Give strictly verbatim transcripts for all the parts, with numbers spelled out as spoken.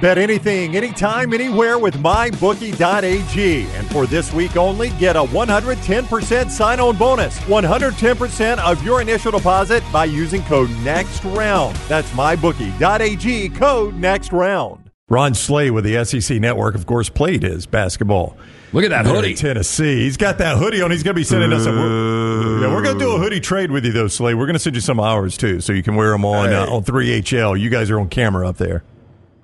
Bet anything, anytime, anywhere with my bookie dot a g. And for this week only, get a one hundred ten percent sign-on bonus. one hundred ten percent of your initial deposit by using code NEXTROUND. That's my bookie dot a g, code NEXTROUND. Ron Slay with the S E C Network, of course, played his basketball. Look at that hoodie. Tennessee. He's got that hoodie on. He's going to be sending us a... We're, yeah, we're going to do a hoodie trade with you, though, Slay. We're going to send you some hours, too, so you can wear them on, hey. uh, on three H L. You guys are on camera up there.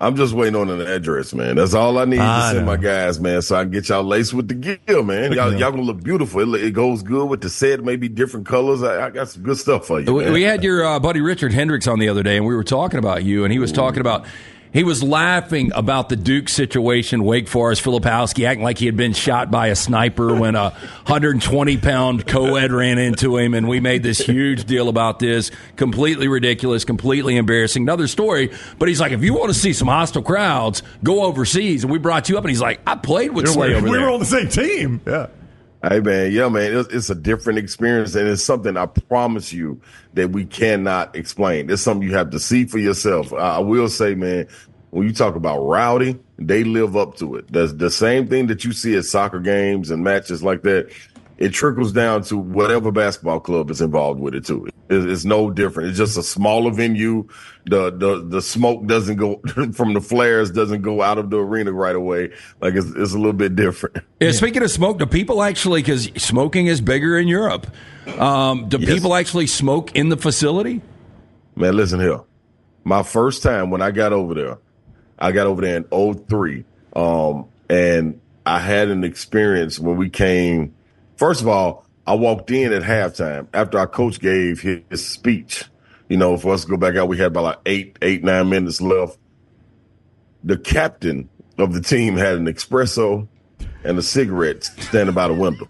I'm just waiting on an address, man. That's all I need I to send know. my guys, man, so I can get y'all laced with the gear, man. Look, y'all, y'all going to look beautiful. It, it goes good with the set, maybe different colors. I, I got some good stuff for you. We, we had your uh, buddy Richard Hendricks on the other day, and we were talking about you, and he was Ooh. talking about... He was laughing about the Duke situation, Wake Forest, Filipowski, acting like he had been shot by a sniper when a one hundred twenty pound co-ed ran into him, and we made this huge deal about this. Completely ridiculous, completely embarrassing. Another story, but he's like, if you want to see some hostile crowds, go overseas, and we brought you up, and he's like, I played with Slay over there. We were on the same team. Yeah. Hey, man, yeah, man, it's, it's a different experience, and it's something I promise you that we cannot explain. It's something you have to see for yourself. I will say, man, when you talk about rowdy, they live up to it. That's the same thing that you see at soccer games and matches like that. It trickles down to whatever basketball club is involved with it, too. It's, it's no different. It's just a smaller venue. The the the smoke doesn't go from the flares, doesn't go out of the arena right away. Like, it's, it's a little bit different. Yeah, speaking of smoke, do people actually, because smoking is bigger in Europe, um, do yes. people actually smoke in the facility? Man, listen here. My first time when I got over there, I got over there in oh three, um, and I had an experience when we came. First of all, I walked in at halftime after our coach gave his speech. You know, for us to go back out, we had about like eight, eight, nine minutes left. The captain of the team had an espresso and a cigarette standing by the window.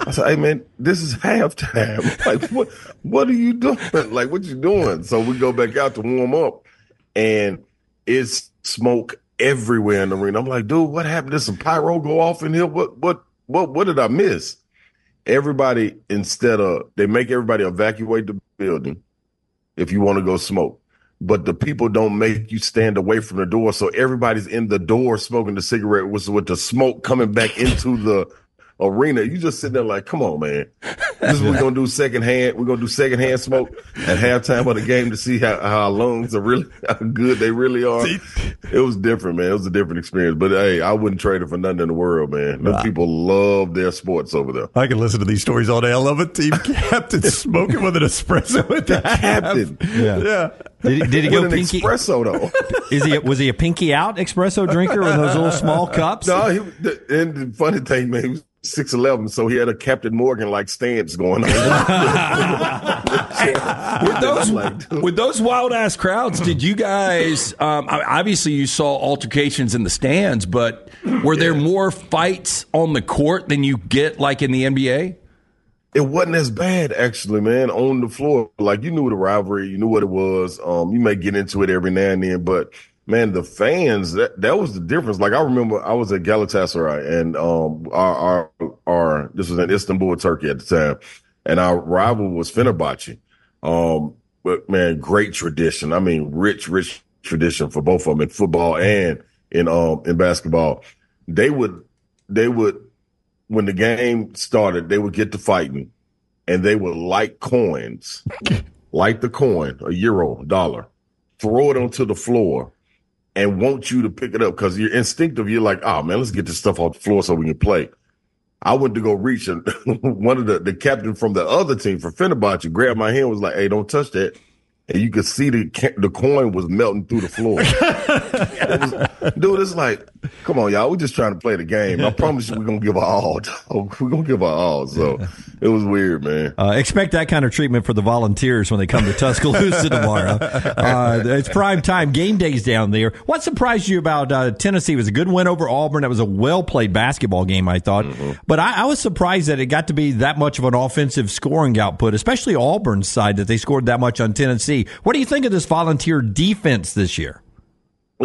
I said, "Hey, man, this is halftime. Like, what, what are you doing? Like, what you doing?" So we go back out to warm up, and it's smoke everywhere in the arena. I'm like, "Dude, what happened? Did some pyro go off in here? What, what, what, what did I miss?" Everybody, instead of, they make everybody evacuate the building if you want to go smoke. But the people don't make you stand away from the door. So everybody's in the door smoking the cigarette with, with the smoke coming back into the arena. You just sitting there like, come on, man. This is what we're going to do secondhand. We're going to do secondhand smoke at halftime of the game to see how, how our lungs are really, how good they really are. See? It was different, man. It was a different experience. But, hey, I wouldn't trade it for nothing in the world, man. Those nah. people love their sports over there. I can listen to these stories all day. I love a team captain smoking with an espresso at the captain. Yeah. yeah. Did, did he go with pinky? An espresso, though. Is he, was he a pinky out espresso drinker with those little small cups? No, he, and the funny thing, man, he was six eleven, so he had a Captain Morgan-like stance going on. with, those, with those wild-ass crowds, did you guys, um, obviously you saw altercations in the stands, but were there yeah. more fights on the court than you get like in the N B A? It wasn't as bad, actually, man, on the floor. Like, you knew the rivalry, you knew what it was. Um, you may get into it every now and then, but... Man, the fans, that, that was the difference. Like, I remember I was at Galatasaray, and um, our, our, our this was in Istanbul, Turkey at the time, and our rival was Fenerbahce. Um, but, man, great tradition. I mean, rich, rich tradition for both of them in football and in um in basketball. They would, they would, when the game started, they would get to fighting, and they would light coins, light the coin, a euro, a dollar, throw it onto the floor, and want you to pick it up because you're instinctive. You're like, oh, man, let's get this stuff off the floor so we can play. I went to go reach, and one of the, the captain from the other team, from Fenerbahce, grabbed my hand and was like, hey, don't touch that. And you could see the the coin was melting through the floor. It was, dude, it's like, come on, y'all. We're just trying to play the game. I promise you we're going to give our all. We're going to give our all. So it was weird, man. Uh, expect that kind of treatment for the Volunteers when they come to Tuscaloosa tomorrow. Uh, it's prime time. Game days down there. What surprised you about uh, Tennessee? It was a good win over Auburn. That was a well-played basketball game, I thought. Mm-hmm. But I, I was surprised that it got to be that much of an offensive scoring output, especially Auburn's side, that they scored that much on Tennessee. What do you think of this Volunteer defense this year?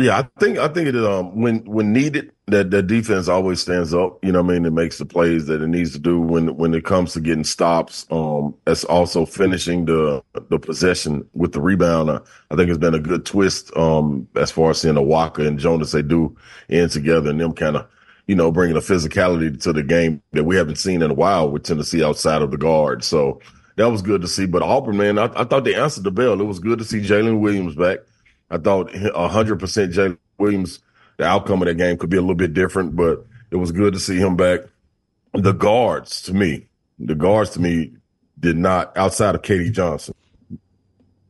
Yeah, I think I think it is, um, when when needed, that the defense always stands up. You know what I mean? It makes the plays that it needs to do when when it comes to getting stops. Um, that's also finishing the the possession with the rebound. I, I think it's been a good twist um, as far as seeing Walker and Jonas, they do end together, and them kind of, you know, bringing a physicality to the game that we haven't seen in a while with Tennessee outside of the guard. So that was good to see. But Auburn, man, I, I thought they answered the bell. It was good to see Jalen Williams back. I thought one hundred percent Jalen Williams, the outcome of that game could be a little bit different, but it was good to see him back. The guards, to me, the guards, to me, did not, outside of K D Johnson,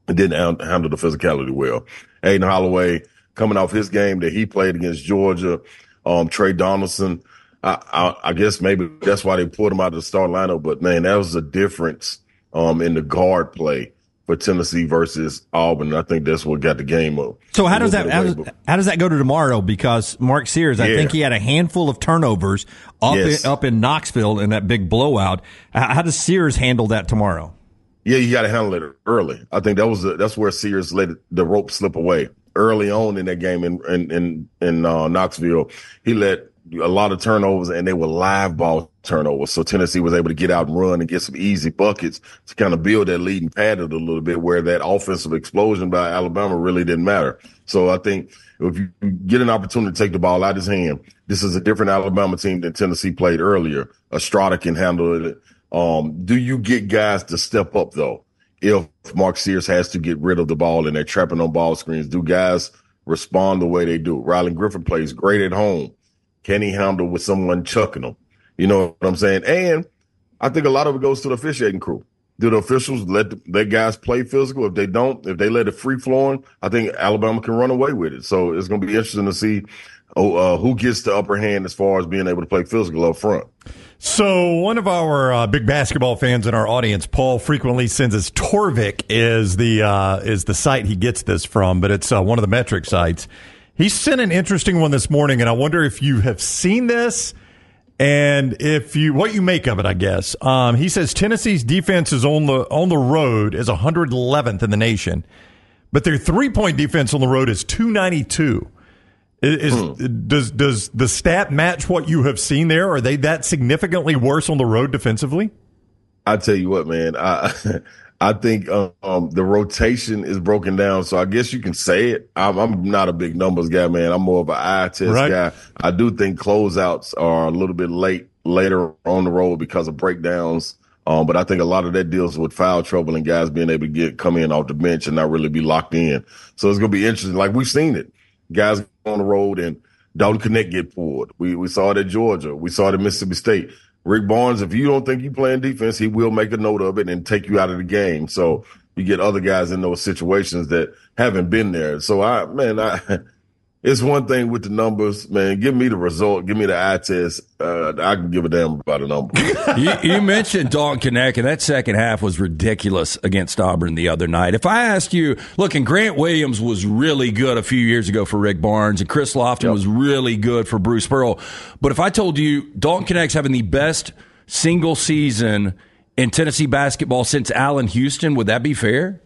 didn't handle the physicality well. Aiden Holloway, coming off his game that he played against Georgia, um, Trey Donaldson, I, I, I guess maybe that's why they pulled him out of the start lineup, but, man, that was a difference um, in the guard play for Tennessee versus Auburn. I think that's what got the game up. So how does that how does, how does that go to tomorrow? Because Mark Sears, yeah. I think he had a handful of turnovers up yes. in, up in Knoxville in that big blowout. How does Sears handle that tomorrow? Yeah, you got to handle it early. I think that was a, that's where Sears let the rope slip away early on in that game in in in, in uh, Knoxville. He let a lot of turnovers, and they were live ball turnovers. So Tennessee was able to get out and run and get some easy buckets to kind of build that lead and pad it a little bit, where that offensive explosion by Alabama really didn't matter. So I think if you get an opportunity to take the ball out of his hand, this is a different Alabama team than Tennessee played earlier. Estrada can handle it. Um, do you get guys to step up, though? If Mark Sears has to get rid of the ball and they're trapping on ball screens, do guys respond the way they do? Rylan Griffin plays great at home. Can he handle with someone chucking him? You know what I'm saying? And I think a lot of it goes to the officiating crew. Do the officials let the, let guys play physical? If they don't, if they let it free flowing, I think Alabama can run away with it. So it's going to be interesting to see uh, who gets the upper hand as far as being able to play physical up front. So one of our uh, big basketball fans in our audience, Paul, frequently sends us Torvik is the uh, is the site he gets this from, but it's uh, one of the metric sites. He sent an interesting one this morning, and I wonder if you have seen this and if you what you make of it, I guess. Um, he says Tennessee's defense is on the on the road is one hundred eleventh in the nation, but their three-point defense on the road is two ninety-two. Is, is does does the stat match what you have seen there? Are they that significantly worse on the road defensively? I tell you what, man. I I think um, the rotation is broken down, so I guess you can say it. I'm, I'm not a big numbers guy, man. I'm more of an eye test right. guy. I do think closeouts are a little bit late later on the road because of breakdowns, um, but I think a lot of that deals with foul trouble and guys being able to get come in off the bench and not really be locked in. So it's going to be interesting. Like, we've seen it. Guys on the road and Dalton Knecht get pulled. We, we saw it at Georgia. We saw it at Mississippi State. Rick Barnes, if you don't think you're playing defense, he will make a note of it and take you out of the game. So you get other guys in those situations that haven't been there. So, I man, I, it's one thing with the numbers. Man, give me the result. Give me the eye test. Uh, I can give a damn about a number. you, you mentioned Dalton Knecht, and that second half was ridiculous against Auburn the other night. If I asked you, look, and Grant Williams was really good a few years ago for Rick Barnes, and Chris Lofton yep. was really good for Bruce Pearl. But if I told you Dalton Knecht's having the best single season in Tennessee basketball since Allan Houston, would that be fair?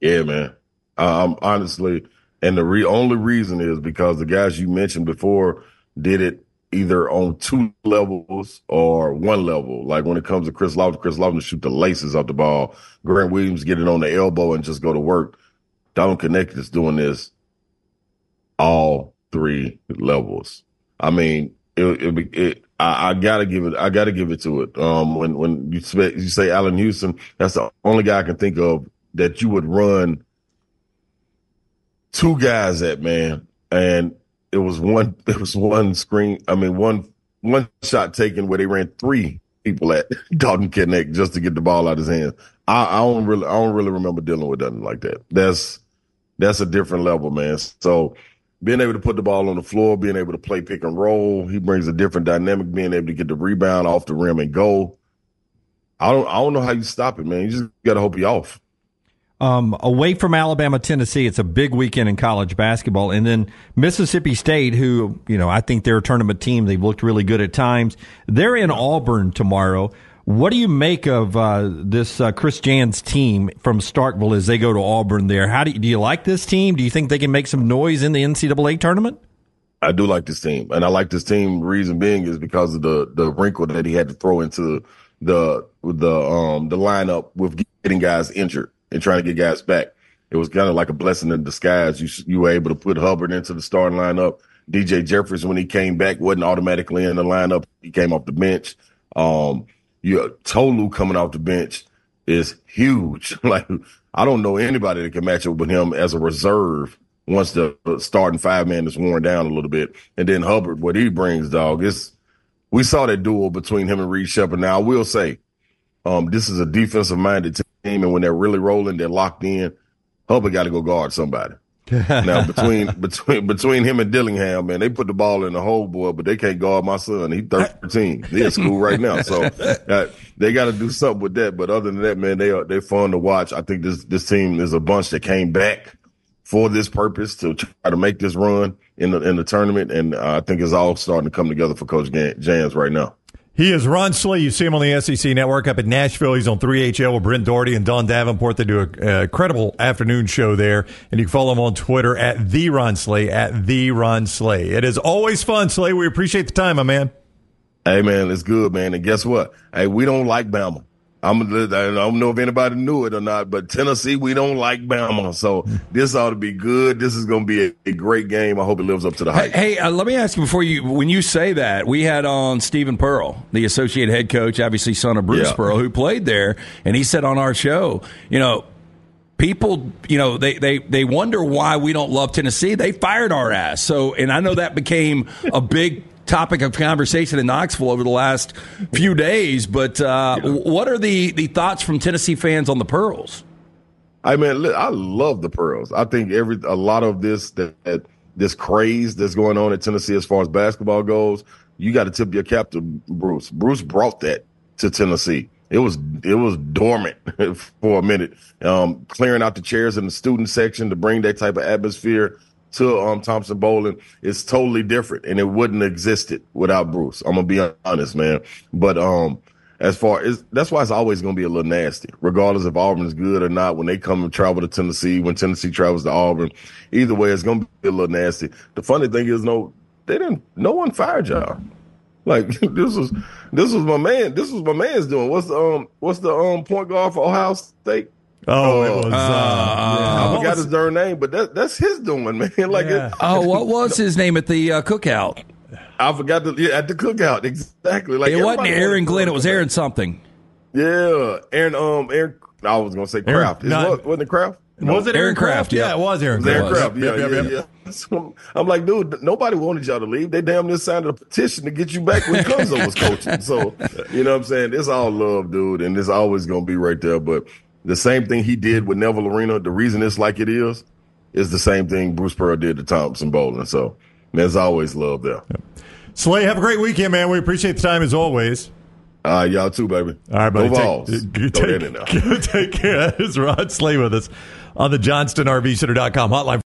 Yeah, man. I'm um, honestly, and the re- only reason is because the guys you mentioned before did it either on two levels or one level. Like, when it comes to Chris Lofton, Chris Lofton shoot the laces off the ball. Grant Williams get it on the elbow and just go to work. Dalton Knecht is doing this all three levels. I mean, it, it, it, I, I gotta give it. I gotta give it to it. Um, when when you say, you say Allan Houston, that's the only guy I can think of that you would run two guys at, man, and. It was one. It was one screen. I mean, one one shot taken where they ran three people at Dalton Knecht just to get the ball out of his hands. I, I don't really, I don't really remember dealing with nothing like that. That's that's a different level, man. So being able to put the ball on the floor, being able to play pick and roll, he brings a different dynamic. Being able to get the rebound off the rim and go. I don't, I don't know how you stop it, man. You just got to hope you're off. Um, away from Alabama, Tennessee, it's a big weekend in college basketball. And then Mississippi State, who, you know, I think they're a tournament team. They've looked really good at times. They're in Auburn tomorrow. What do you make of uh, this uh, Chris Jan's team from Starkville as they go to Auburn there? How do you, do you like this team? Do you think they can make some noise in the N C double A tournament? I do like this team, and I like this team. Reason being is because of the the wrinkle that he had to throw into the the um the lineup with getting guys injured and trying to get guys back. It was kind of like a blessing in disguise. You you were able to put Hubbard into the starting lineup. D J Jeffers, when he came back, wasn't automatically in the lineup. He came off the bench. Um, you Tolu coming off the bench is huge. Like, I don't know anybody that can match up with him as a reserve once the starting five man is worn down a little bit. And then Hubbard, what he brings, dog, is we saw that duel between him and Reed Shepard. Now, I will say, um, this is a defensive minded team, and when they're really rolling, they're locked in. Hubbard got to go guard somebody. Now, between between between him and Dillingham, man, they put the ball in the hole, boy, but they can't guard my son. He's thirteen. He's in school right now. So uh, they got to do something with that. But other than that, man, they are, they're fun to watch. I think this, this team is a bunch that came back for this purpose to try to make this run in the, in the tournament. And uh, I think it's all starting to come together for Coach Jans right now. He is Ron Slay. You see him on the S E C Network up in Nashville. He's on three H L with Brent Doherty and Don Davenport. They do an incredible afternoon show there. And you can follow him on Twitter at TheRonSlay, at TheRonSlay. It is always fun, Slay. We appreciate the time, my man. Hey, man, it's good, man. And guess what? Hey, we don't like Bama. I'm, I don't know if anybody knew it or not, but Tennessee, we don't like Bama. So this ought to be good. This is going to be a, a great game. I hope it lives up to the hype. Hey, hey uh, let me ask you before you, when you say that, we had on Stephen Pearl, the associate head coach, obviously son of Bruce yeah. Pearl, who played there. And he said on our show, you know, people, you know, they, they, they wonder why we don't love Tennessee. They fired our ass. So, and I know that became a big topic of conversation in Knoxville over the last few days, but uh, yeah. what are the, the thoughts from Tennessee fans on the Pearls? I mean, I love the Pearls. I think every a lot of this that, that this craze that's going on in Tennessee as far as basketball goes, you got to tip your cap to Bruce. Bruce brought that to Tennessee. It was it was dormant for a minute, um, clearing out the chairs in the student section to bring that type of atmosphere to um, Thompson Bowling. It's totally different, and it wouldn't have existed without Bruce. I'm going to be honest, man. But um, as far as that's why it's always going to be a little nasty, regardless if Auburn is good or not. When they come and travel to Tennessee, when Tennessee travels to Auburn, either way, it's going to be a little nasty. The funny thing is, no, they didn't. No one fired y'all. Like this was this was my man. This was my man's doing. What's the um what's the um point guard for Ohio State? Oh, it was, uh, uh, I forgot his darn name, but that, that's his doing, man. Like, yeah. it, oh, what was his name at the uh, cookout? I forgot the yeah, at the cookout exactly. Like it wasn't Aaron Glenn; it was Aaron something. Yeah, Aaron. Um, Aaron. I was gonna say Kraft. Aaron, not, wasn't it Kraft? No. Was it Aaron Kraft? Yeah, yeah, it was Aaron Kraft. Aaron Kraft. Yeah, yeah, yeah. yeah. yeah. So I'm like, dude, nobody wanted y'all to leave. They damn near signed a petition to get you back when Clemson was coaching. So you know what I'm saying? It's all love, dude, and it's always gonna be right there, but. The same thing he did with Neville Arena, the reason it's like it is, is the same thing Bruce Pearl did to Thompson Bowling. So, there's always love there. Yep. Slay, have a great weekend, man. We appreciate the time as always. All right, y'all too, baby. All right, buddy. Go take, go take, go take care. That is Ron Slay with us on the Johnston R V Center dot com hotline.